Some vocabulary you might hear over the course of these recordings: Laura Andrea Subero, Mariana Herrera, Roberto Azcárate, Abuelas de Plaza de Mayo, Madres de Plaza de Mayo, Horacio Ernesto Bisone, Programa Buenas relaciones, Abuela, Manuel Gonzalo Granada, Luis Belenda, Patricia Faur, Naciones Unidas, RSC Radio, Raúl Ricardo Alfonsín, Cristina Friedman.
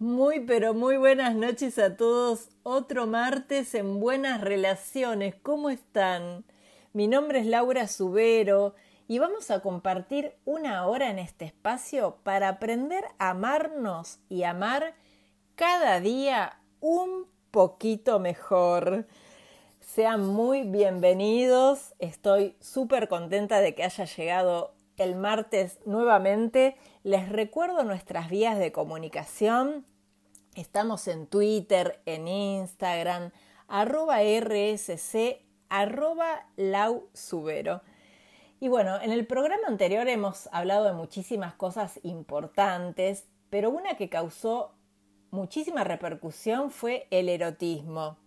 Muy pero muy buenas noches a todos, otro martes en Buenas Relaciones, ¿cómo están? Mi nombre es Laura Subero y vamos a compartir una hora en este espacio para aprender a amarnos y amar cada día un poquito mejor. Sean muy bienvenidos, estoy súper contenta de que haya llegado el martes nuevamente. Les recuerdo nuestras vías de comunicación. Estamos en Twitter, en Instagram, @RSC, @LauSubero. Y bueno, en el programa anterior hemos hablado de muchísimas cosas importantes, pero una que causó muchísima repercusión fue el erotismo.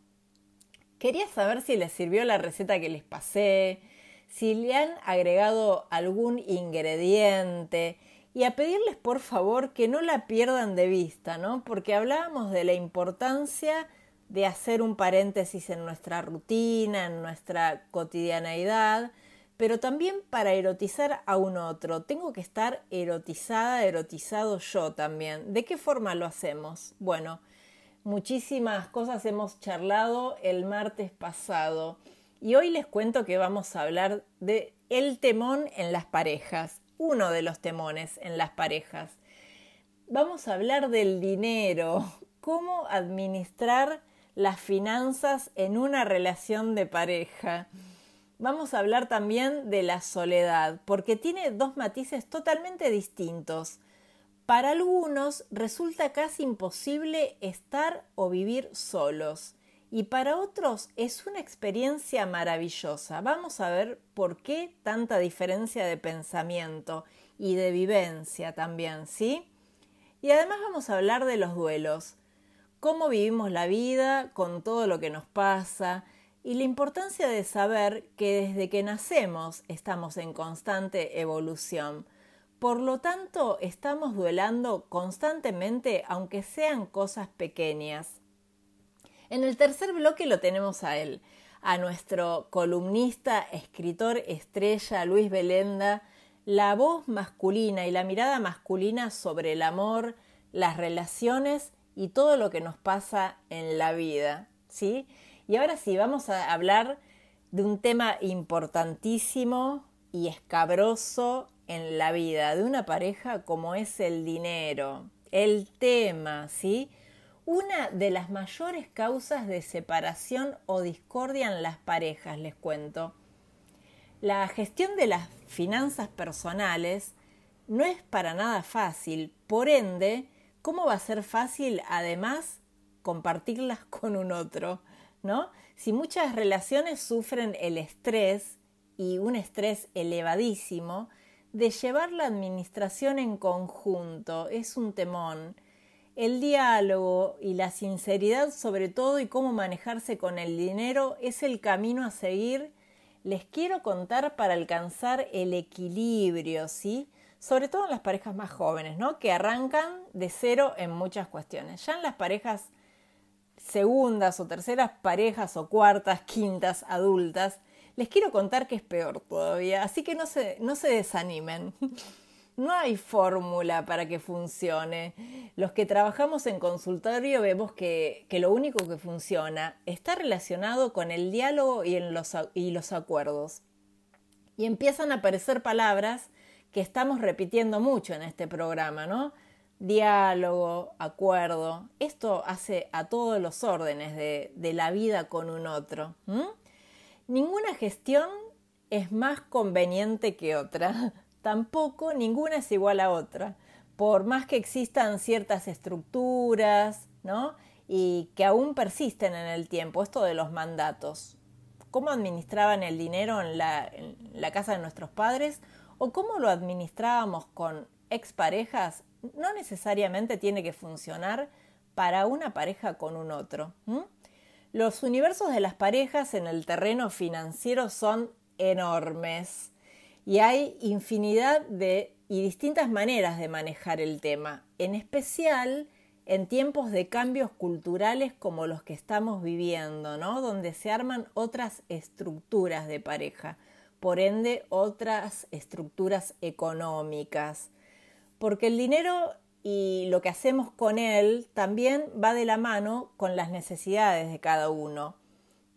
Quería saber si les sirvió la receta que les pasé, si le han agregado algún ingrediente, y a pedirles por favor que no la pierdan de vista, ¿no? Porque hablábamos de la importancia de hacer un paréntesis en nuestra rutina, en nuestra cotidianeidad, pero también para erotizar a un otro. Tengo que estar erotizada, erotizado yo también. ¿De qué forma lo hacemos? Bueno, muchísimas cosas hemos charlado el martes pasado. Y hoy les cuento que vamos a hablar de el temón en las parejas, uno de los temones en las parejas. Vamos a hablar del dinero, cómo administrar las finanzas en una relación de pareja. Vamos a hablar también de la soledad, porque tiene dos matices totalmente distintos. Para algunos resulta casi imposible estar o vivir solos. Y para otros es una experiencia maravillosa. Vamos a ver por qué tanta diferencia de pensamiento y de vivencia también, ¿sí? Y además vamos a hablar de los duelos, cómo vivimos la vida con todo lo que nos pasa y la importancia de saber que desde que nacemos estamos en constante evolución. Por lo tanto, estamos duelando constantemente, aunque sean cosas pequeñas. En el tercer bloque lo tenemos a él, a nuestro columnista, escritor estrella, Luis Belenda, la voz masculina y la mirada masculina sobre el amor, las relaciones y todo lo que nos pasa en la vida, ¿sí? Y ahora sí, vamos a hablar de un tema importantísimo y escabroso en la vida de una pareja como es el dinero, el tema, ¿sí? Una de las mayores causas de separación o discordia en las parejas, les cuento. La gestión de las finanzas personales no es para nada fácil. Por ende, ¿cómo va a ser fácil, además, compartirlas con un otro, ¿no? Si muchas relaciones sufren el estrés, y un estrés elevadísimo, de llevar la administración en conjunto. Es un temón. El diálogo y la sinceridad sobre todo y cómo manejarse con el dinero es el camino a seguir. Les quiero contar para alcanzar el equilibrio, ¿sí? Sobre todo en las parejas más jóvenes, ¿no? Que arrancan de cero en muchas cuestiones. Ya en las parejas segundas o terceras parejas o cuartas, quintas, adultas, les quiero contar que es peor todavía. Así que no se desanimen. No hay fórmula para que funcione. Los que trabajamos en consultorio vemos que lo único que funciona está relacionado con el diálogo y, los acuerdos. Y empiezan a aparecer palabras que estamos repitiendo mucho en este programa, ¿no? Diálogo, acuerdo. Esto hace a todos los órdenes de la vida con un otro. Ninguna gestión es más conveniente que otra. Tampoco ninguna es igual a otra, por más que existan ciertas estructuras, ¿no? Y que aún persisten en el tiempo, esto de los mandatos. ¿Cómo administraban el dinero en la casa de nuestros padres? ¿O cómo lo administrábamos con exparejas? No necesariamente tiene que funcionar para una pareja con un otro. Los universos de las parejas en el terreno financiero son enormes. Y hay infinidad y distintas maneras de manejar el tema, en especial en tiempos de cambios culturales como los que estamos viviendo, ¿no? Donde se arman otras estructuras de pareja, por ende otras estructuras económicas. Porque el dinero y lo que hacemos con él también va de la mano con las necesidades de cada uno.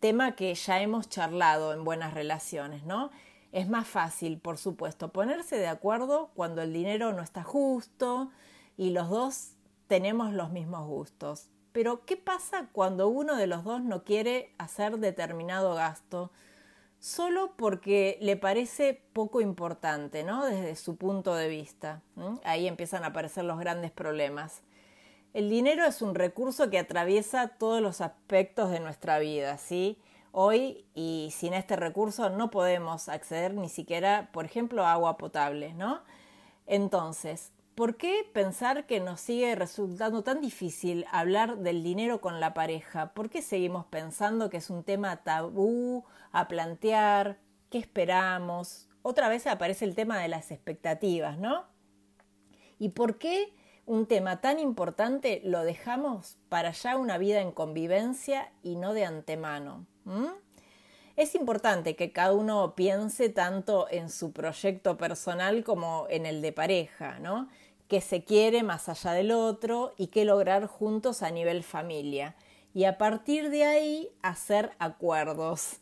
Tema que ya hemos charlado en Buenas Relaciones, ¿no? Es más fácil, por supuesto, ponerse de acuerdo cuando el dinero no está justo y los dos tenemos los mismos gustos. Pero, ¿qué pasa cuando uno de los dos no quiere hacer determinado gasto solo porque le parece poco importante, ¿no? Desde su punto de vista. Ahí empiezan a aparecer los grandes problemas. El dinero es un recurso que atraviesa todos los aspectos de nuestra vida, ¿sí? Hoy, y sin este recurso, no podemos acceder ni siquiera, por ejemplo, a agua potable, ¿no? Entonces, ¿por qué pensar que nos sigue resultando tan difícil hablar del dinero con la pareja? ¿Por qué seguimos pensando que es un tema tabú a plantear? ¿Qué esperamos? Otra vez aparece el tema de las expectativas, ¿no? ¿Y por qué un tema tan importante lo dejamos para ya una vida en convivencia y no de antemano? Es importante que cada uno piense tanto en su proyecto personal como en el de pareja, ¿no? Qué se quiere más allá del otro y qué lograr juntos a nivel familia. Y a partir de ahí hacer acuerdos.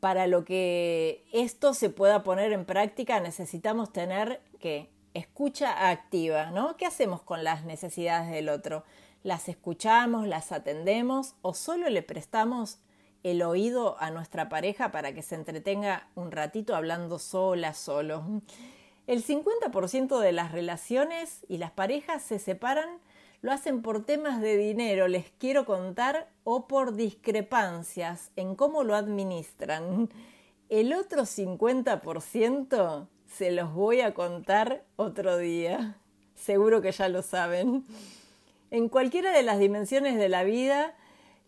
Para lo que esto se pueda poner en práctica necesitamos tener ¿qué? Escucha activa, ¿no? ¿Qué hacemos con las necesidades del otro? ¿Las escuchamos, las atendemos o solo le prestamos el oído a nuestra pareja para que se entretenga un ratito hablando sola, solo? El 50% de las relaciones y las parejas se separan, lo hacen por temas de dinero, les quiero contar, o por discrepancias en cómo lo administran. El otro 50% se los voy a contar otro día. Seguro que ya lo saben. En cualquiera de las dimensiones de la vida,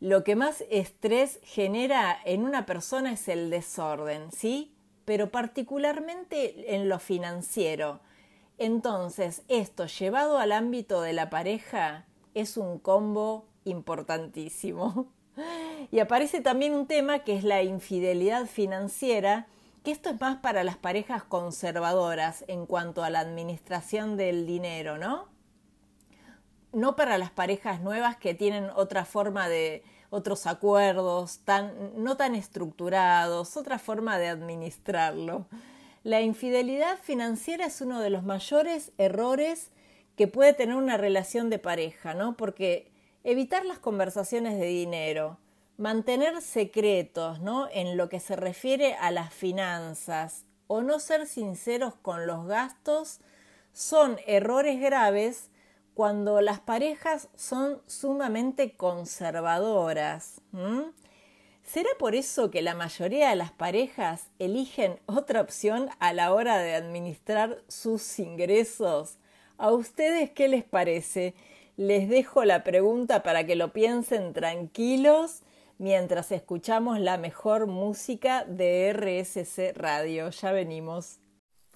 lo que más estrés genera en una persona es el desorden, ¿sí? Pero particularmente en lo financiero. Entonces, esto llevado al ámbito de la pareja es un combo importantísimo. Y aparece también un tema que es la infidelidad financiera, que esto es más para las parejas conservadoras en cuanto a la administración del dinero, ¿no? No para las parejas nuevas que tienen otra forma de otros acuerdos, no tan estructurados, otra forma de administrarlo. La infidelidad financiera es uno de los mayores errores que puede tener una relación de pareja, ¿no? Porque evitar las conversaciones de dinero, mantener secretos, ¿no? En lo que se refiere a las finanzas o no ser sinceros con los gastos son errores graves cuando las parejas son sumamente conservadoras. ¿Será por eso que la mayoría de las parejas eligen otra opción a la hora de administrar sus ingresos? ¿A ustedes qué les parece? Les dejo la pregunta para que lo piensen tranquilos mientras escuchamos la mejor música de RSC Radio. Ya venimos.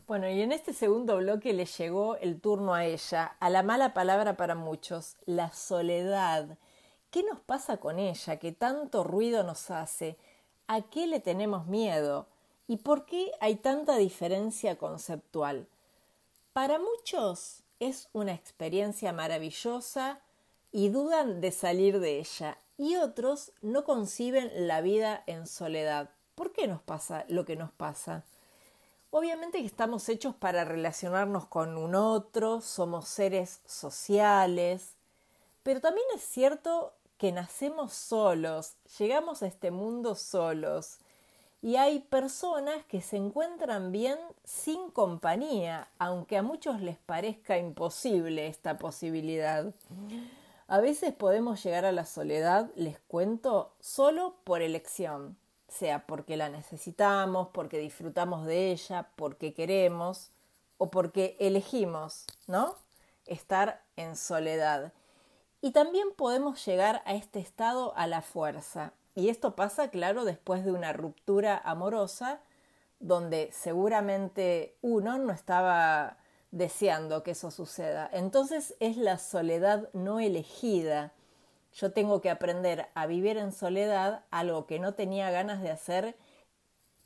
Bueno, y en este segundo bloque le llegó el turno a ella, a la mala palabra para muchos, la soledad. ¿Qué nos pasa con ella? ¿Qué tanto ruido nos hace? ¿A qué le tenemos miedo? ¿Y por qué hay tanta diferencia conceptual? Para muchos es una experiencia maravillosa y dudan de salir de ella. Y otros no conciben la vida en soledad. ¿Por qué nos pasa lo que nos pasa? Obviamente que estamos hechos para relacionarnos con un otro, somos seres sociales, pero también es cierto que nacemos solos, llegamos a este mundo solos y hay personas que se encuentran bien sin compañía, aunque a muchos les parezca imposible esta posibilidad. A veces podemos llegar a la soledad, les cuento, solo por elección. Sea porque la necesitamos, porque disfrutamos de ella, porque queremos o porque elegimos, ¿no? Estar en soledad. Y también podemos llegar a este estado a la fuerza. Y esto pasa, claro, después de una ruptura amorosa donde seguramente uno no estaba deseando que eso suceda. Entonces es la soledad no elegida. Yo tengo que aprender a vivir en soledad, algo que no tenía ganas de hacer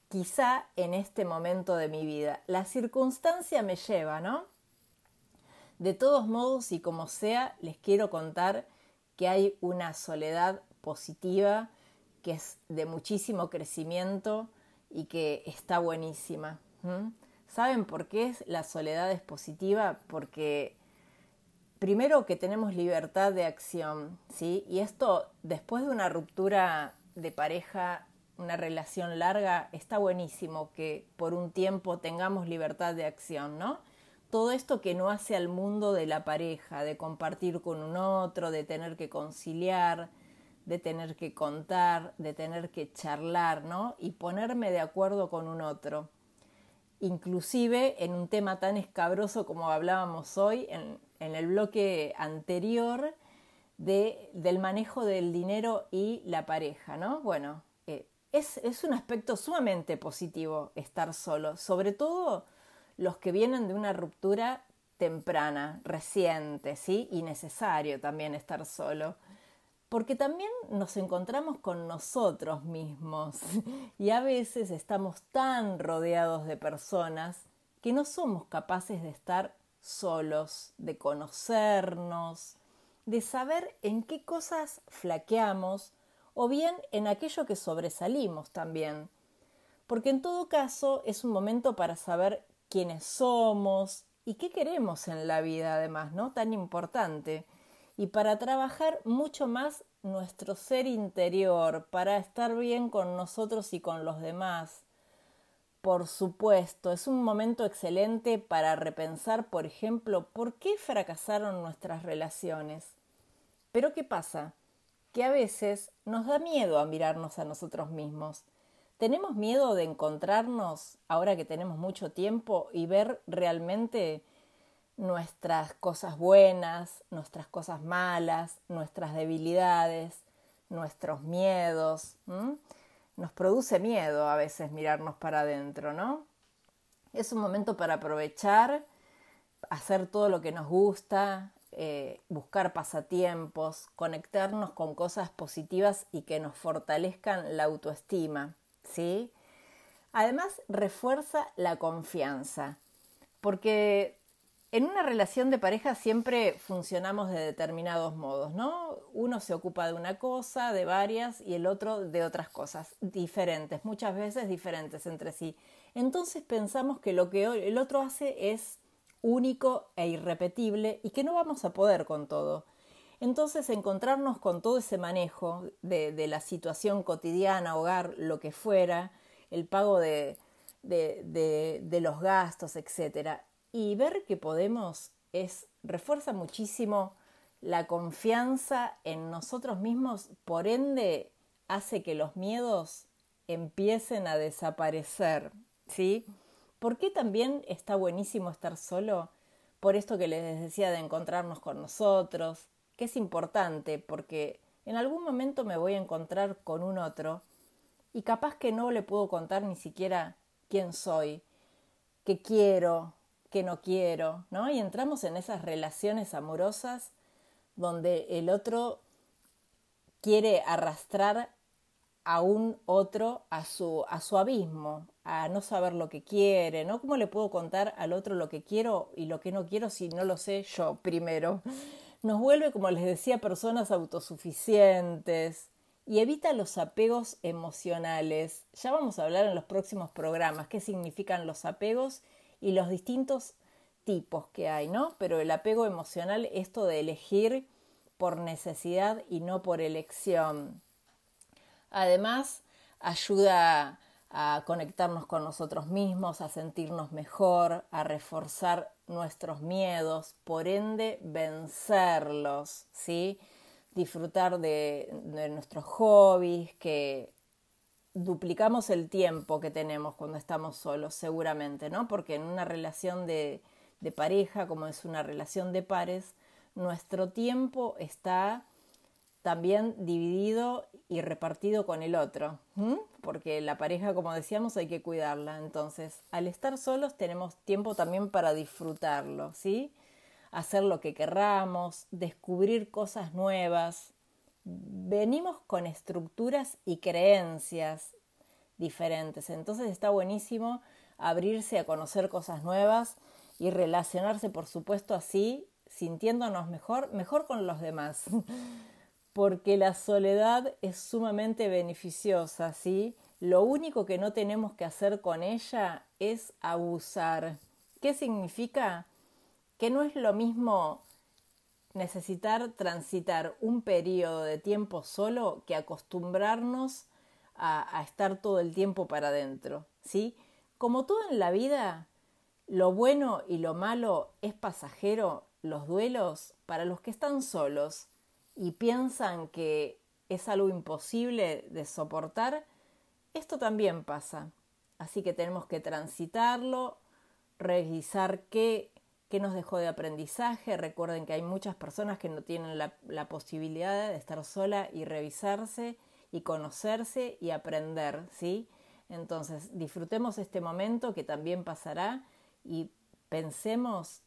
quizá en este momento de mi vida. La circunstancia me lleva, ¿no? De todos modos y como sea, les quiero contar que hay una soledad positiva que es de muchísimo crecimiento y que está buenísima. ¿Saben por qué es la soledad es positiva? Porque primero que tenemos libertad de acción, ¿sí? Y esto, después de una ruptura de pareja, una relación larga, está buenísimo que por un tiempo tengamos libertad de acción, ¿no? Todo esto que no hace al mundo de la pareja, de compartir con un otro, de tener que conciliar, de tener que contar, de tener que charlar, ¿no? Y ponerme de acuerdo con un otro. Inclusive en un tema tan escabroso como hablábamos hoy, en el bloque anterior del manejo del dinero y la pareja, ¿no? Bueno, es un aspecto sumamente positivo estar solo, sobre todo los que vienen de una ruptura temprana, reciente, ¿sí? Y necesario también estar solo, porque también nos encontramos con nosotros mismos y a veces estamos tan rodeados de personas que no somos capaces de estar solos, de conocernos, de saber en qué cosas flaqueamos o bien en aquello que sobresalimos también. Porque en todo caso es un momento para saber quiénes somos y qué queremos en la vida además, ¿no? Tan importante. Y para trabajar mucho más nuestro ser interior, para estar bien con nosotros y con los demás. Por supuesto, es un momento excelente para repensar, por ejemplo, por qué fracasaron nuestras relaciones. Pero ¿qué pasa? Que a veces nos da miedo a mirarnos a nosotros mismos. Tenemos miedo de encontrarnos, ahora que tenemos mucho tiempo, y ver realmente nuestras cosas buenas, nuestras cosas malas, nuestras debilidades, nuestros miedos. Nos produce miedo a veces mirarnos para adentro, ¿no? Es un momento para aprovechar, hacer todo lo que nos gusta, buscar pasatiempos, conectarnos con cosas positivas y que nos fortalezcan la autoestima, ¿sí? Además, refuerza la confianza, porque en una relación de pareja siempre funcionamos de determinados modos, ¿no? Uno se ocupa de una cosa, de varias, y el otro de otras cosas, diferentes, muchas veces diferentes entre sí. Entonces pensamos que lo que el otro hace es único e irrepetible y que no vamos a poder con todo. Entonces encontrarnos con todo ese manejo de la situación cotidiana, hogar, lo que fuera, el pago de los gastos, etcétera. Y ver que podemos refuerza muchísimo la confianza en nosotros mismos, por ende hace que los miedos empiecen a desaparecer, ¿sí? ¿Por qué también está buenísimo estar solo? Por esto que les decía de encontrarnos con nosotros, que es importante porque en algún momento me voy a encontrar con un otro y capaz que no le puedo contar ni siquiera quién soy, qué quiero, que no quiero, ¿no? Y entramos en esas relaciones amorosas donde el otro quiere arrastrar a un otro a su abismo, a no saber lo que quiere, ¿no? ¿Cómo le puedo contar al otro lo que quiero y lo que no quiero si no lo sé yo primero? Nos vuelve, como les decía, personas autosuficientes y evita los apegos emocionales. Ya vamos a hablar en los próximos programas qué significan los apegos y los distintos tipos que hay, ¿no? Pero el apego emocional, esto de elegir por necesidad y no por elección. Además, ayuda a conectarnos con nosotros mismos, a sentirnos mejor, a reforzar nuestros miedos, por ende, vencerlos, ¿sí? Disfrutar de nuestros hobbies, que duplicamos el tiempo que tenemos cuando estamos solos, seguramente, ¿no? Porque en una relación de pareja, como es una relación de pares, nuestro tiempo está también dividido y repartido con el otro, porque la pareja, como decíamos, hay que cuidarla. Entonces, al estar solos tenemos tiempo también para disfrutarlo, ¿sí? Hacer lo que querramos, descubrir cosas nuevas. Venimos con estructuras y creencias diferentes, entonces está buenísimo abrirse a conocer cosas nuevas y relacionarse, por supuesto, así sintiéndonos mejor con los demás, porque la soledad es sumamente beneficiosa, ¿sí? Lo único que no tenemos que hacer con ella es abusar. ¿Qué significa? Que no es lo mismo necesitar transitar un periodo de tiempo solo que acostumbrarnos a estar todo el tiempo para adentro, ¿sí? Como todo en la vida, lo bueno y lo malo es pasajero, los duelos para los que están solos y piensan que es algo imposible de soportar, esto también pasa. Así que tenemos que transitarlo, revisar qué nos dejó de aprendizaje. Recuerden que hay muchas personas que no tienen la posibilidad de estar sola y revisarse y conocerse y aprender, ¿sí? Entonces disfrutemos este momento que también pasará y pensemos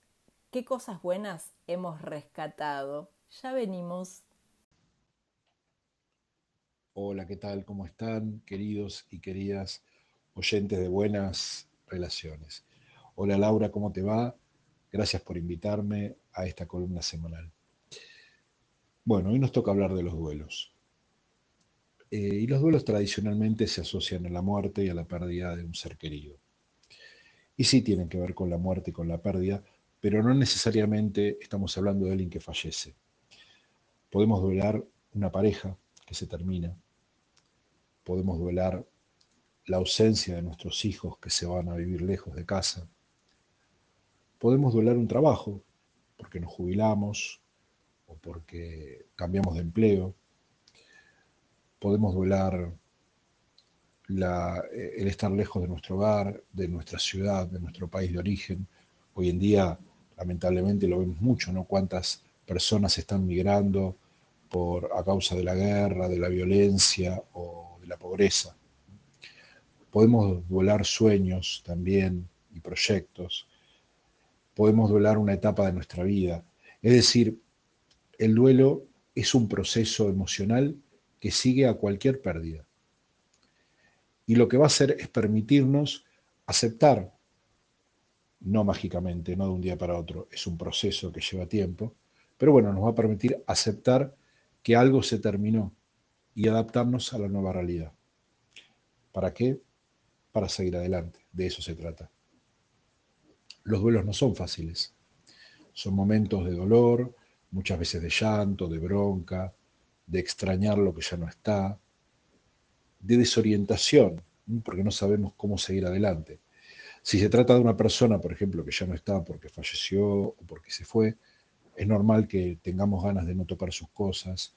qué cosas buenas hemos rescatado. Ya venimos. Hola, ¿qué tal? ¿Cómo están, queridos y queridas oyentes de Buenas Relaciones? Hola, Laura, ¿cómo te va? Gracias por invitarme a esta columna semanal. Bueno, hoy nos toca hablar de los duelos. Y los duelos tradicionalmente se asocian a la muerte y a la pérdida de un ser querido. Y sí tienen que ver con la muerte y con la pérdida, pero no necesariamente estamos hablando de alguien que fallece. Podemos duelar una pareja que se termina. Podemos duelar la ausencia de nuestros hijos que se van a vivir lejos de casa. Podemos duelar un trabajo porque nos jubilamos o porque cambiamos de empleo. Podemos duelar el estar lejos de nuestro hogar, de nuestra ciudad, de nuestro país de origen. Hoy en día, lamentablemente, lo vemos mucho, ¿no? Cuántas personas están migrando a causa de la guerra, de la violencia o de la pobreza. Podemos duelar sueños también y proyectos. Podemos duelar una etapa de nuestra vida. Es decir, el duelo es un proceso emocional que sigue a cualquier pérdida. Y lo que va a hacer es permitirnos aceptar, no mágicamente, no de un día para otro, es un proceso que lleva tiempo, pero bueno, nos va a permitir aceptar que algo se terminó y adaptarnos a la nueva realidad. ¿Para qué? Para seguir adelante, de eso se trata. Los duelos no son fáciles, son momentos de dolor, muchas veces de llanto, de bronca, de extrañar lo que ya no está, de desorientación, porque no sabemos cómo seguir adelante. Si se trata de una persona, por ejemplo, que ya no está porque falleció o porque se fue, es normal que tengamos ganas de no tocar sus cosas,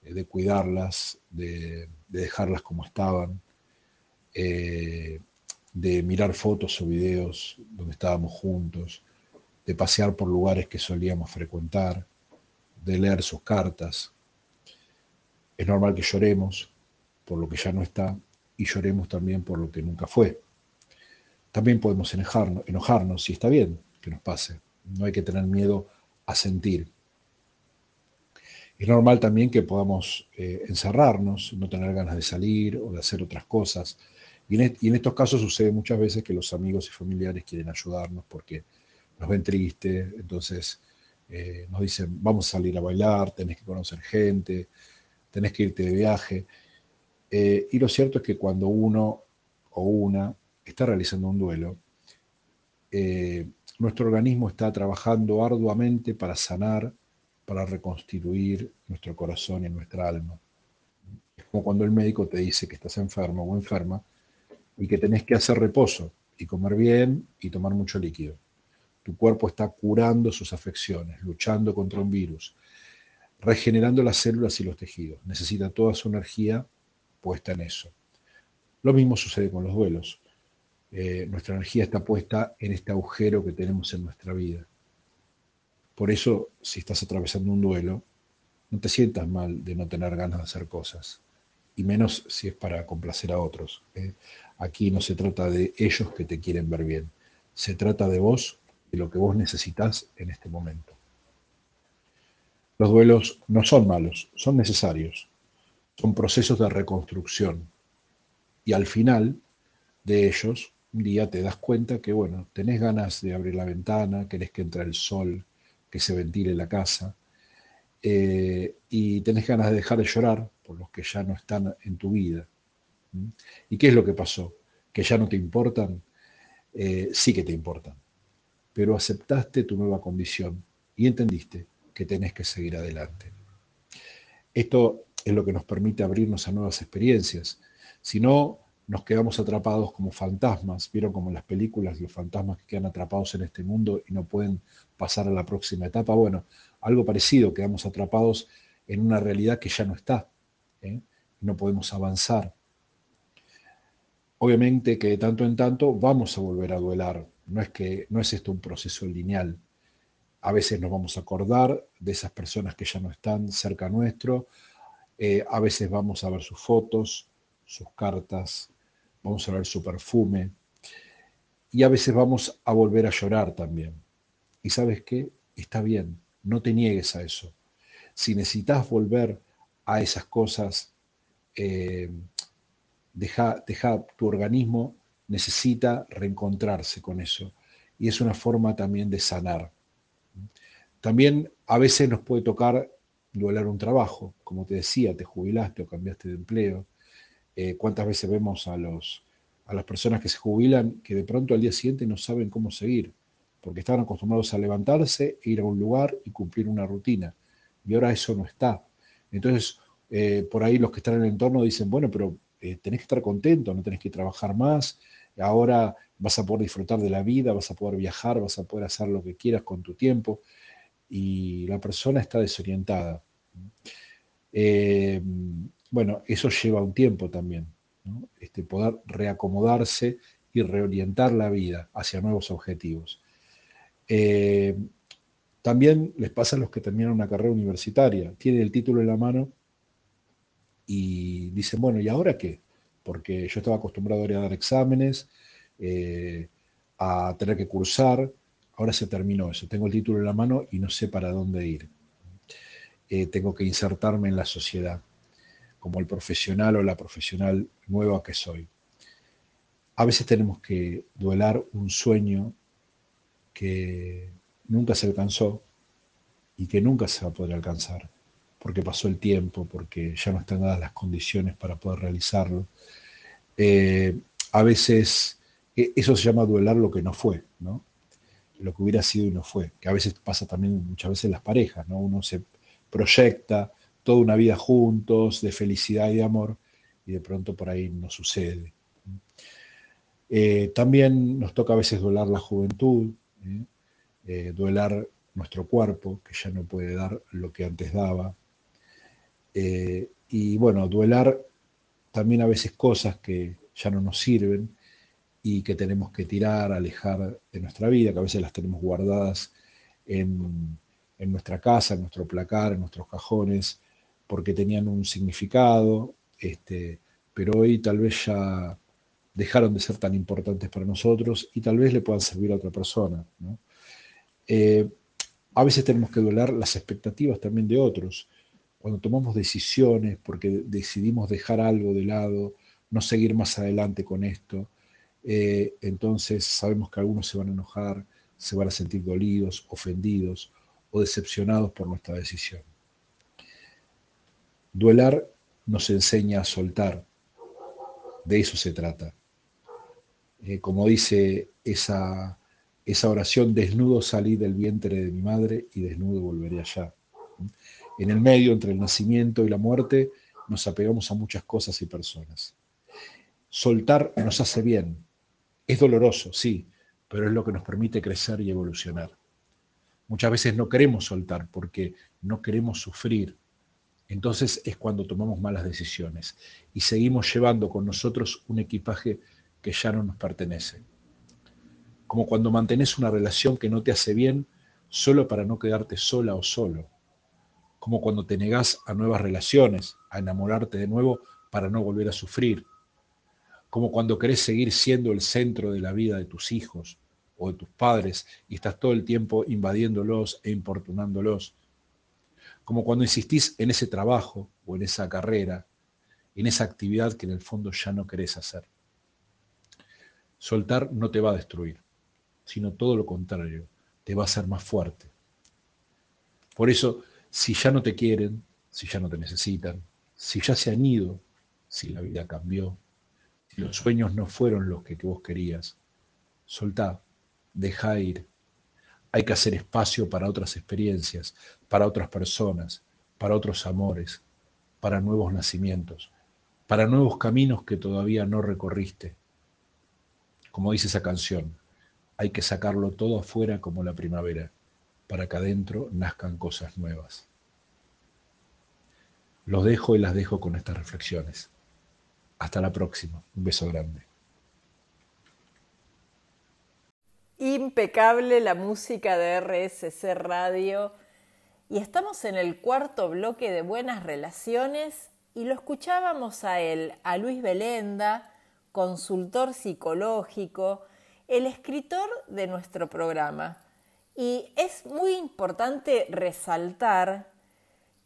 de cuidarlas, de dejarlas como estaban, de mirar fotos o videos donde estábamos juntos, de pasear por lugares que solíamos frecuentar, de leer sus cartas. Es normal que lloremos por lo que ya no está y lloremos también por lo que nunca fue. También podemos enojarnos, y está bien que nos pase. No hay que tener miedo a sentir. Es normal también que podamos encerrarnos, no tener ganas de salir o de hacer otras cosas. Y en estos casos sucede muchas veces que los amigos y familiares quieren ayudarnos porque nos ven tristes, entonces nos dicen, vamos a salir a bailar, tenés que conocer gente, tenés que irte de viaje. Y lo cierto es que cuando uno o una está realizando un duelo, nuestro organismo está trabajando arduamente para sanar, para reconstituir nuestro corazón y nuestra alma. Es como cuando el médico te dice que estás enfermo o enferma, y que tenés que hacer reposo y comer bien y tomar mucho líquido. Tu cuerpo está curando sus afecciones, luchando contra un virus, regenerando las células y los tejidos. Necesita toda su energía puesta en eso. Lo mismo sucede con los duelos. Nuestra energía está puesta en este agujero que tenemos en nuestra vida. Por eso, si estás atravesando un duelo, no te sientas mal de no tener ganas de hacer cosas. Y menos si es para complacer a otros. Aquí no se trata de ellos que te quieren ver bien. Se trata de vos, de lo que vos necesitás en este momento. Los duelos no son malos, son necesarios. Son procesos de reconstrucción. Y al final de ellos, un día te das cuenta que, bueno, tenés ganas de abrir la ventana, querés que entre el sol, que se ventile la casa, y tenés ganas de dejar de llorar por los que ya no están en tu vida. ¿Y qué es lo que pasó? ¿Que ya no te importan? Sí que te importan, pero aceptaste tu nueva condición y entendiste que tenés que seguir adelante. Esto es lo que nos permite abrirnos a nuevas experiencias. Si no, nos quedamos atrapados como fantasmas. Vieron como en las películas los fantasmas que quedan atrapados en este mundo y no pueden pasar a la próxima etapa. Bueno, algo parecido, quedamos atrapados en una realidad que ya no está, ¿eh? No podemos avanzar. Obviamente que de tanto en tanto vamos a volver a duelar. No es esto un proceso lineal. A veces nos vamos a acordar de esas personas que ya no están cerca nuestro. A veces vamos a ver sus fotos, sus cartas, vamos a ver su perfume. Y a veces vamos a volver a llorar también. ¿Y sabes qué? Está bien, no te niegues a eso. Si necesitas volver a esas cosas, tu organismo necesita reencontrarse con eso. Y es una forma también de sanar. También a veces nos puede tocar duelar un trabajo, como te decía, te jubilaste o cambiaste de empleo. ¿Cuántas veces vemos a las personas que se jubilan que de pronto al día siguiente no saben cómo seguir? Porque estaban acostumbrados a levantarse, ir a un lugar y cumplir una rutina. Y ahora eso no está. Entonces, por ahí los que están en el entorno dicen, bueno, pero tenés que estar contento, no tenés que trabajar más, ahora vas a poder disfrutar de la vida, vas a poder viajar, vas a poder hacer lo que quieras con tu tiempo. Y la persona está desorientada. Bueno, eso lleva un tiempo también, ¿no? Poder reacomodarse y reorientar la vida hacia nuevos objetivos. También les pasa a los que terminan una carrera universitaria, tienen el título en la mano y dicen, bueno, ¿y ahora qué? Porque yo estaba acostumbrado a dar exámenes, a tener que cursar. Ahora se terminó eso, tengo el título en la mano y no sé para dónde ir. Tengo que insertarme en la sociedad, como el profesional o la profesional nueva que soy. A veces tenemos que duelar un sueño que nunca se alcanzó y que nunca se va a poder alcanzar, porque pasó el tiempo, porque ya no están dadas las condiciones para poder realizarlo. A veces eso se llama duelar lo que no fue, ¿no? Lo que hubiera sido y no fue, que a veces pasa también muchas veces en las parejas, ¿no? Uno se proyecta toda una vida juntos, de felicidad y de amor, y de pronto por ahí no sucede. También nos toca a veces duelar la juventud, duelar nuestro cuerpo, que ya no puede dar lo que antes daba. Y bueno, duelar también a veces cosas que ya no nos sirven, y que tenemos que tirar, alejar de nuestra vida, que a veces las tenemos guardadas en nuestra casa, en nuestro placar, en nuestros cajones, porque tenían un significado, pero hoy tal vez ya dejaron de ser tan importantes para nosotros y tal vez le puedan servir a otra persona, ¿no? A veces tenemos que duelar las expectativas también de otros. Cuando tomamos decisiones, porque decidimos dejar algo de lado, no seguir más adelante con esto, entonces sabemos que algunos se van a enojar, se van a sentir dolidos, ofendidos o decepcionados por nuestra decisión. Duelar nos enseña a soltar, de eso se trata. Como dice esa oración, desnudo salí del vientre de mi madre y desnudo volveré allá. En el medio, entre el nacimiento y la muerte, nos apegamos a muchas cosas y personas. Soltar nos hace bien. Es doloroso, sí, pero es lo que nos permite crecer y evolucionar. Muchas veces no queremos soltar porque no queremos sufrir. Entonces es cuando tomamos malas decisiones y seguimos llevando con nosotros un equipaje que ya no nos pertenece. Como cuando mantenés una relación que no te hace bien solo para no quedarte sola o solo. Como cuando te negás a nuevas relaciones, a enamorarte de nuevo para no volver a sufrir. Como cuando querés seguir siendo el centro de la vida de tus hijos o de tus padres y estás todo el tiempo invadiéndolos e importunándolos. Como cuando insistís en ese trabajo o en esa carrera, en esa actividad que en el fondo ya no querés hacer. Soltar no te va a destruir, sino todo lo contrario, te va a hacer más fuerte. Por eso, si ya no te quieren, si ya no te necesitan, si ya se han ido, si la vida cambió, si los sueños no fueron los que vos querías, soltá, dejá ir. Hay que hacer espacio para otras experiencias, para otras personas, para otros amores, para nuevos nacimientos, para nuevos caminos que todavía no recorriste. Como dice esa canción, hay que sacarlo todo afuera como la primavera, para que adentro nazcan cosas nuevas. Los dejo y las dejo con estas reflexiones. Hasta la próxima. Un beso grande. Impecable la música de RSC Radio. Y estamos en el cuarto bloque de Buenas Relaciones y lo escuchábamos a él, a Luis Belenda, consultor psicológico, el escritor de nuestro programa. Y es muy importante resaltar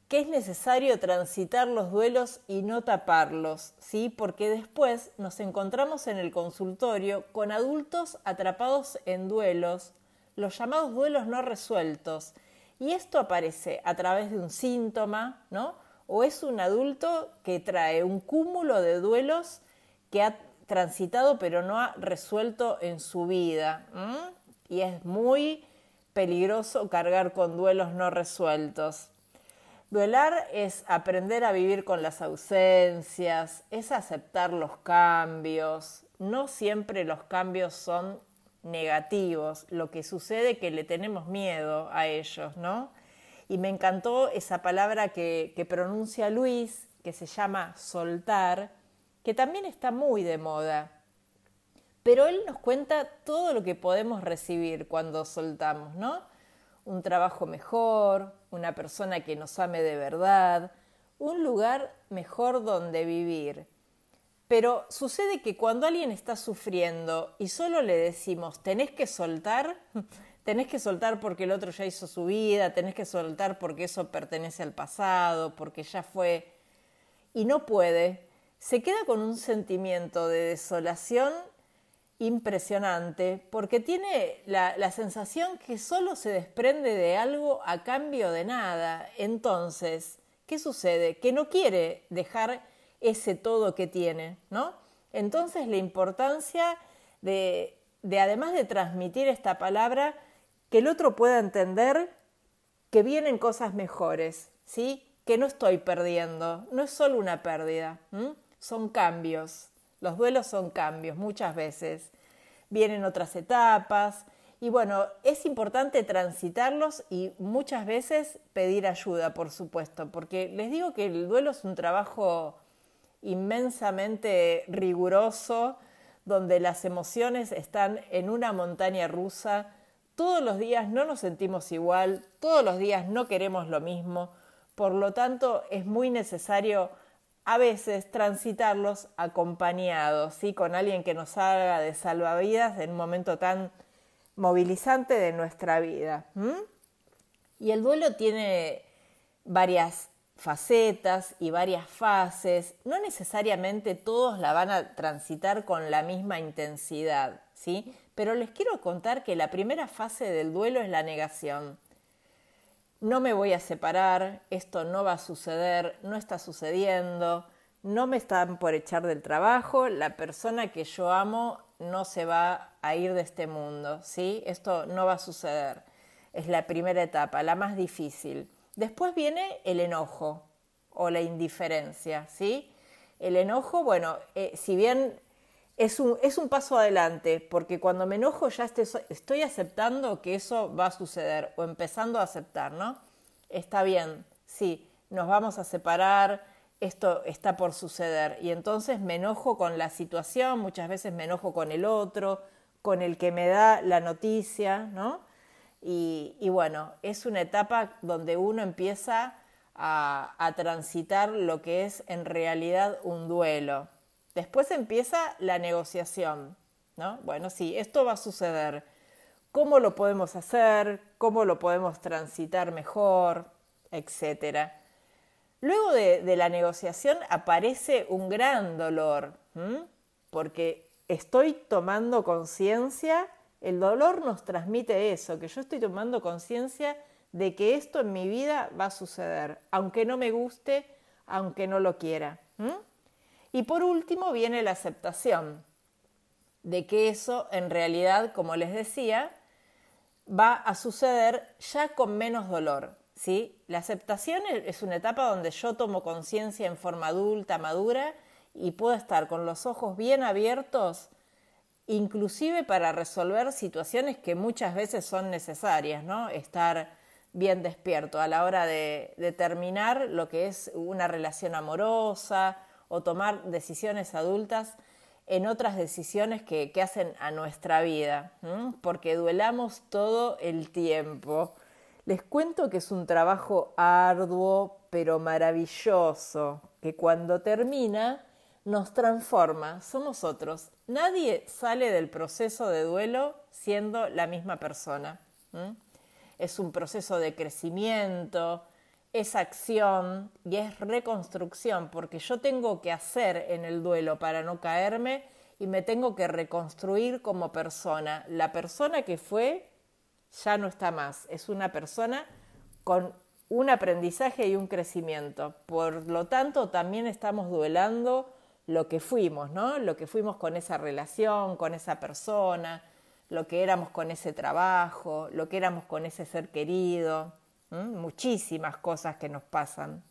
que es necesario transitar los duelos y no taparlos, ¿sí? Porque después nos encontramos en el consultorio con adultos atrapados en duelos, los llamados duelos no resueltos. Y esto aparece a través de un síntoma, ¿no? O es un adulto que trae un cúmulo de duelos que ha transitado pero no ha resuelto en su vida. Y es muy peligroso cargar con duelos no resueltos. Duelar es aprender a vivir con las ausencias, es aceptar los cambios. No siempre los cambios son negativos, lo que sucede que le tenemos miedo a ellos, ¿no? Y me encantó esa palabra que pronuncia Luis, que se llama soltar, que también está muy de moda. Pero él nos cuenta todo lo que podemos recibir cuando soltamos, ¿no? Un trabajo mejor, una persona que nos ame de verdad, un lugar mejor donde vivir. Pero sucede que cuando alguien está sufriendo y solo le decimos tenés que soltar porque el otro ya hizo su vida, tenés que soltar porque eso pertenece al pasado, porque ya fue, y no puede, se queda con un sentimiento de desolación impresionante porque tiene la sensación que solo se desprende de algo a cambio de nada. Entonces, ¿qué sucede? Que no quiere dejar ese todo que tiene, ¿no? Entonces la importancia de además de transmitir esta palabra, que el otro pueda entender que vienen cosas mejores, ¿sí? Que no estoy perdiendo, no es solo una pérdida, son cambios, los duelos son cambios muchas veces, vienen otras etapas y bueno, es importante transitarlos y muchas veces pedir ayuda, por supuesto, porque les digo que el duelo es un trabajo inmensamente riguroso, donde las emociones están en una montaña rusa, todos los días no nos sentimos igual, todos los días no queremos lo mismo, por lo tanto es muy necesario a veces transitarlos acompañados, ¿sí? Con alguien que nos haga de salvavidas en un momento tan movilizante de nuestra vida. Y el duelo tiene varias facetas y varias fases, no necesariamente todos la van a transitar con la misma intensidad, ¿sí? Pero les quiero contar que la primera fase del duelo es la negación. No me voy a separar, esto no va a suceder, no está sucediendo, no me están por echar del trabajo, la persona que yo amo no se va a ir de este mundo, ¿sí? Esto no va a suceder. Es la primera etapa, la más difícil. Después viene el enojo o la indiferencia, ¿sí? El enojo, bueno, si bien es un paso adelante, porque cuando me enojo ya estoy aceptando que eso va a suceder, o empezando a aceptar, ¿no? Está bien, sí, nos vamos a separar, esto está por suceder, y entonces me enojo con la situación, muchas veces me enojo con el otro, con el que me da la noticia, ¿no? Y bueno, es una etapa donde uno empieza a transitar lo que es en realidad un duelo. Después empieza la negociación, ¿no? Bueno, sí, esto va a suceder. ¿Cómo lo podemos hacer? ¿Cómo lo podemos transitar mejor? Etcétera. Luego de la negociación aparece un gran dolor, porque estoy tomando conciencia. El dolor nos transmite eso, que yo estoy tomando conciencia de que esto en mi vida va a suceder, aunque no me guste, aunque no lo quiera. Y por último viene la aceptación de que eso en realidad, como les decía, va a suceder ya con menos dolor, ¿sí? La aceptación es una etapa donde yo tomo conciencia en forma adulta, madura, y puedo estar con los ojos bien abiertos, inclusive para resolver situaciones que muchas veces son necesarias, ¿no? Estar bien despierto a la hora de determinar lo que es una relación amorosa o tomar decisiones adultas en otras decisiones que hacen a nuestra vida, porque duelamos todo el tiempo. Les cuento que es un trabajo arduo, pero maravilloso, que cuando termina nos transforma, somos otros. Nadie sale del proceso de duelo siendo la misma persona. Es un proceso de crecimiento, es acción y es reconstrucción, porque yo tengo que hacer en el duelo para no caerme y me tengo que reconstruir como persona. La persona que fue ya no está más, es una persona con un aprendizaje y un crecimiento. Por lo tanto, también estamos duelando lo que fuimos, ¿no? Lo que fuimos con esa relación, con esa persona, lo que éramos con ese trabajo, lo que éramos con ese ser querido. Muchísimas cosas que nos pasan.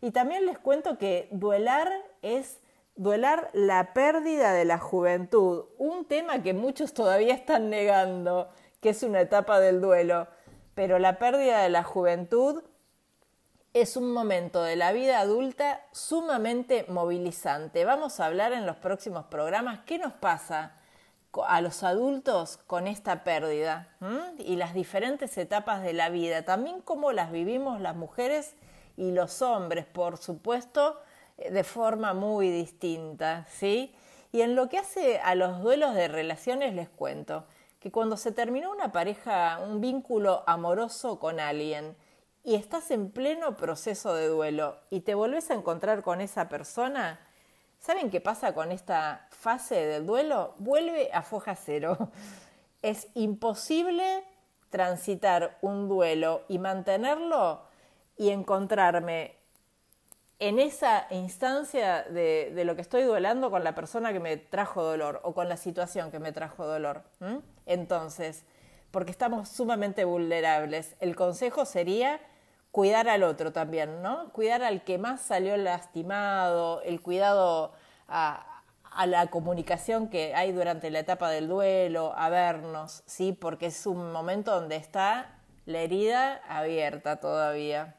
Y también les cuento que duelar es duelar la pérdida de la juventud, un tema que muchos todavía están negando, que es una etapa del duelo, pero la pérdida de la juventud es un momento de la vida adulta sumamente movilizante. Vamos a hablar en los próximos programas qué nos pasa a los adultos con esta pérdida, y las diferentes etapas de la vida, también cómo las vivimos las mujeres y los hombres, por supuesto, de forma muy distinta, ¿sí? Y en lo que hace a los duelos de relaciones, les cuento que cuando se terminó una pareja, un vínculo amoroso con alguien, y estás en pleno proceso de duelo y te volvés a encontrar con esa persona, ¿saben qué pasa con esta fase del duelo? Vuelve a foja cero. Es imposible transitar un duelo y mantenerlo y encontrarme en esa instancia de lo que estoy duelando con la persona que me trajo dolor o con la situación que me trajo dolor. Entonces, porque estamos sumamente vulnerables, el consejo sería cuidar al otro también, ¿no? Cuidar al que más salió lastimado, el cuidado a la comunicación que hay durante la etapa del duelo, a vernos, ¿sí? Porque es un momento donde está la herida abierta todavía.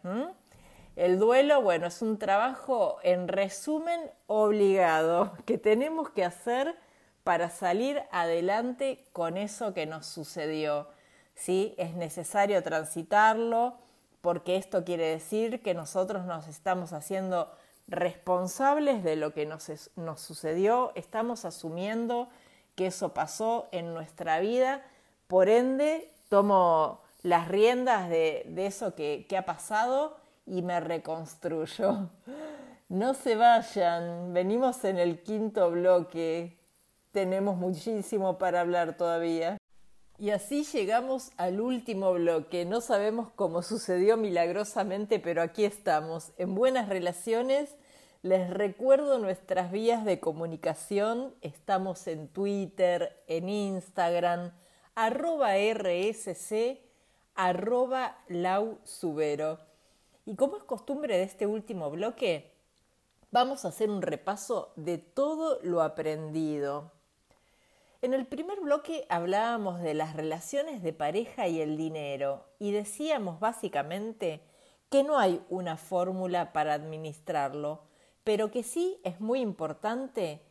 El duelo, bueno, es un trabajo, en resumen, obligado, que tenemos que hacer para salir adelante con eso que nos sucedió, ¿sí? Es necesario transitarlo, porque esto quiere decir que nosotros nos estamos haciendo responsables de lo que nos sucedió, estamos asumiendo que eso pasó en nuestra vida, por ende tomo las riendas de eso que ha pasado y me reconstruyo. No se vayan, venimos en el quinto bloque, tenemos muchísimo para hablar todavía. Y así llegamos al último bloque. No sabemos cómo sucedió milagrosamente, pero aquí estamos. En Buenas Relaciones, les recuerdo nuestras vías de comunicación. Estamos en Twitter, en Instagram, @RSC, @LauSubero. Y como es costumbre de este último bloque, vamos a hacer un repaso de todo lo aprendido. En el primer bloque hablábamos de las relaciones de pareja y el dinero y decíamos básicamente que no hay una fórmula para administrarlo, pero que sí es muy importante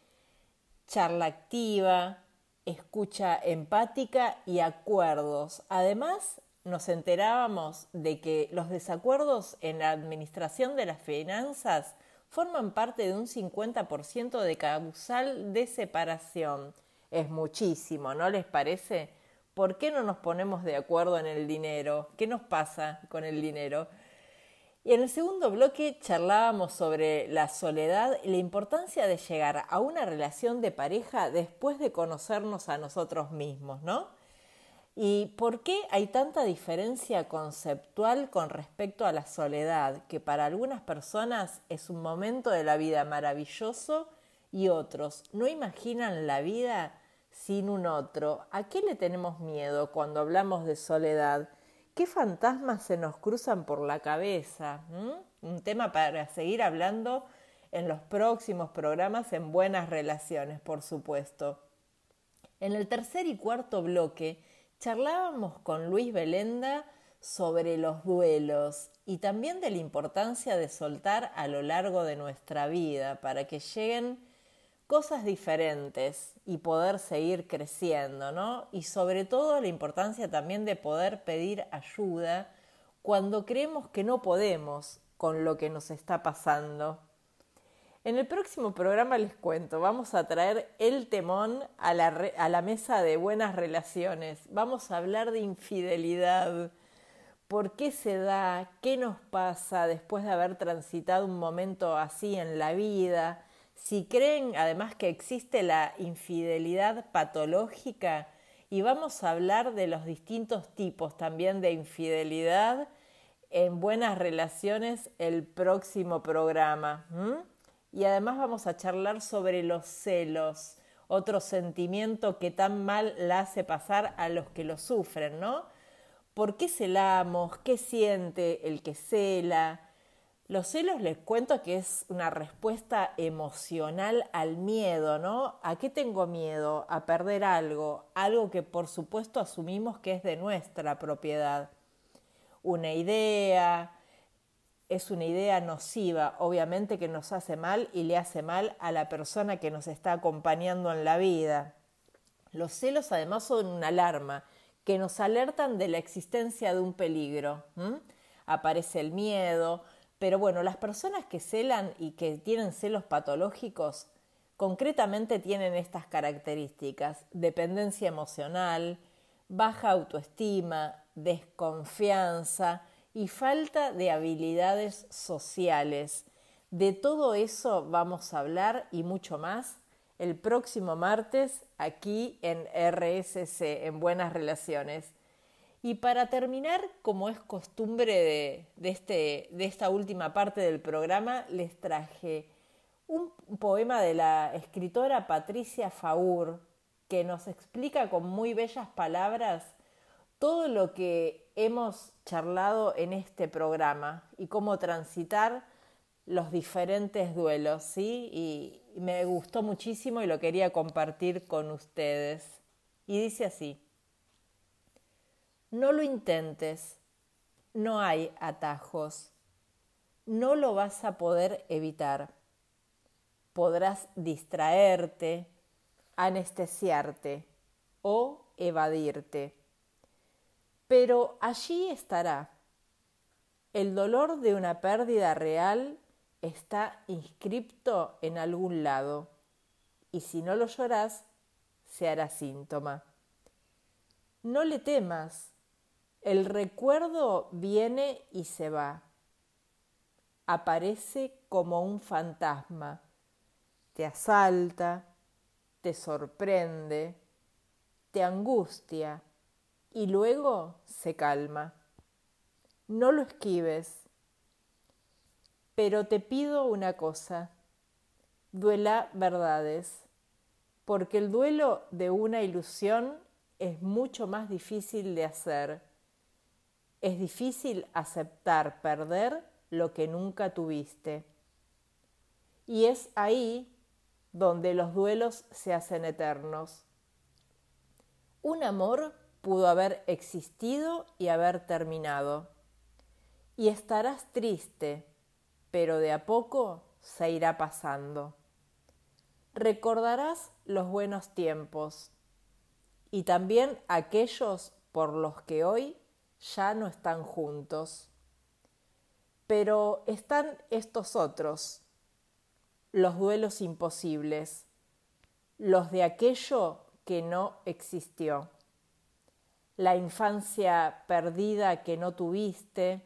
charla activa, escucha empática y acuerdos. Además, nos enterábamos de que los desacuerdos en la administración de las finanzas forman parte de un 50% de causal de separación. Es muchísimo, ¿no les parece? ¿Por qué no nos ponemos de acuerdo en el dinero? ¿Qué nos pasa con el dinero? Y en el segundo bloque charlábamos sobre la soledad y la importancia de llegar a una relación de pareja después de conocernos a nosotros mismos, ¿no? ¿Y por qué hay tanta diferencia conceptual con respecto a la soledad, que para algunas personas es un momento de la vida maravilloso y otros no imaginan la vida sin un otro? ¿A qué le tenemos miedo cuando hablamos de soledad? ¿Qué fantasmas se nos cruzan por la cabeza? Un tema para seguir hablando en los próximos programas en Buenas Relaciones, por supuesto. En el tercer y cuarto bloque charlábamos con Luis Belenda sobre los duelos y también de la importancia de soltar a lo largo de nuestra vida para que lleguen cosas diferentes y poder seguir creciendo, ¿no? Y sobre todo la importancia también de poder pedir ayuda cuando creemos que no podemos con lo que nos está pasando. En el próximo programa les cuento, vamos a traer el temón a la mesa de Buenas Relaciones. Vamos a hablar de infidelidad, por qué se da, qué nos pasa después de haber transitado un momento así en la vida. Si creen además que existe la infidelidad patológica, y vamos a hablar de los distintos tipos también de infidelidad en Buenas Relaciones el próximo programa. Y además vamos a charlar sobre los celos, otro sentimiento que tan mal la hace pasar a los que lo sufren, ¿no? ¿Por qué celamos? ¿Qué siente el que cela? Los celos, les cuento que es una respuesta emocional al miedo, ¿no? ¿A qué tengo miedo? A perder algo, algo que por supuesto asumimos que es de nuestra propiedad. Una idea, es una idea nociva, obviamente que nos hace mal y le hace mal a la persona que nos está acompañando en la vida. Los celos además son una alarma que nos alertan de la existencia de un peligro. Aparece el miedo. Pero bueno, las personas que celan y que tienen celos patológicos concretamente tienen estas características: dependencia emocional, baja autoestima, desconfianza y falta de habilidades sociales. De todo eso vamos a hablar y mucho más el próximo martes aquí en RSC, en Buenas Relaciones. Y para terminar, como es costumbre de esta última parte del programa, les traje un poema de la escritora Patricia Faur, que nos explica con muy bellas palabras todo lo que hemos charlado en este programa y cómo transitar los diferentes duelos, ¿sí? Y me gustó muchísimo y lo quería compartir con ustedes. Y dice así: no lo intentes, no hay atajos, no lo vas a poder evitar. Podrás distraerte, anestesiarte o evadirte, pero allí estará. El dolor de una pérdida real está inscripto en algún lado y si no lo llorás, se hará síntoma. No le temas. El recuerdo viene y se va. Aparece como un fantasma. Te asalta, te sorprende, te angustia y luego se calma. No lo esquives. Pero te pido una cosa. Duela verdades, porque el duelo de una ilusión es mucho más difícil de hacer. Es difícil aceptar perder lo que nunca tuviste. Y es ahí donde los duelos se hacen eternos. Un amor pudo haber existido y haber terminado. Y estarás triste, pero de a poco se irá pasando. Recordarás los buenos tiempos y también aquellos por los que hoy ya no están juntos. Pero están estos otros, los duelos imposibles, los de aquello que no existió. La infancia perdida que no tuviste,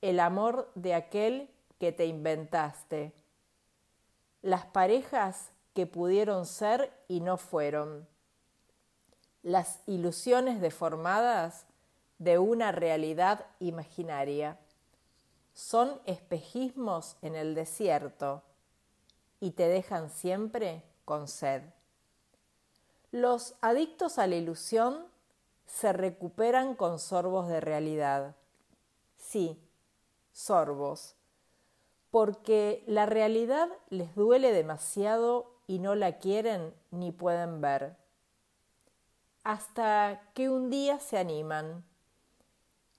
el amor de aquel que te inventaste, las parejas que pudieron ser y no fueron, las ilusiones deformadas de una realidad imaginaria. Son espejismos en el desierto y te dejan siempre con sed. Los adictos a la ilusión se recuperan con sorbos de realidad. Sí, sorbos, porque la realidad les duele demasiado y no la quieren ni pueden ver. Hasta que un día se animan.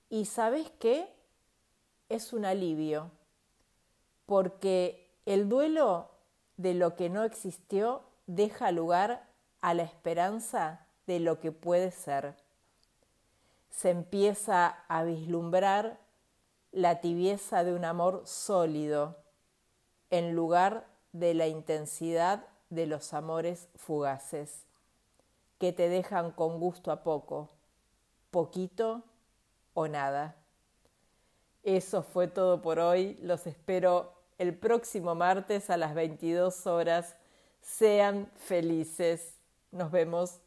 ¿Y sabes qué? Es un alivio, porque el duelo de lo que no existió deja lugar a la esperanza de lo que puede ser. Se empieza a vislumbrar la tibieza de un amor sólido en lugar de la intensidad de los amores fugaces, que te dejan con gusto a poco, poquito o nada. Eso fue todo por hoy. Los espero el próximo martes a las 22 horas. Sean felices. Nos vemos.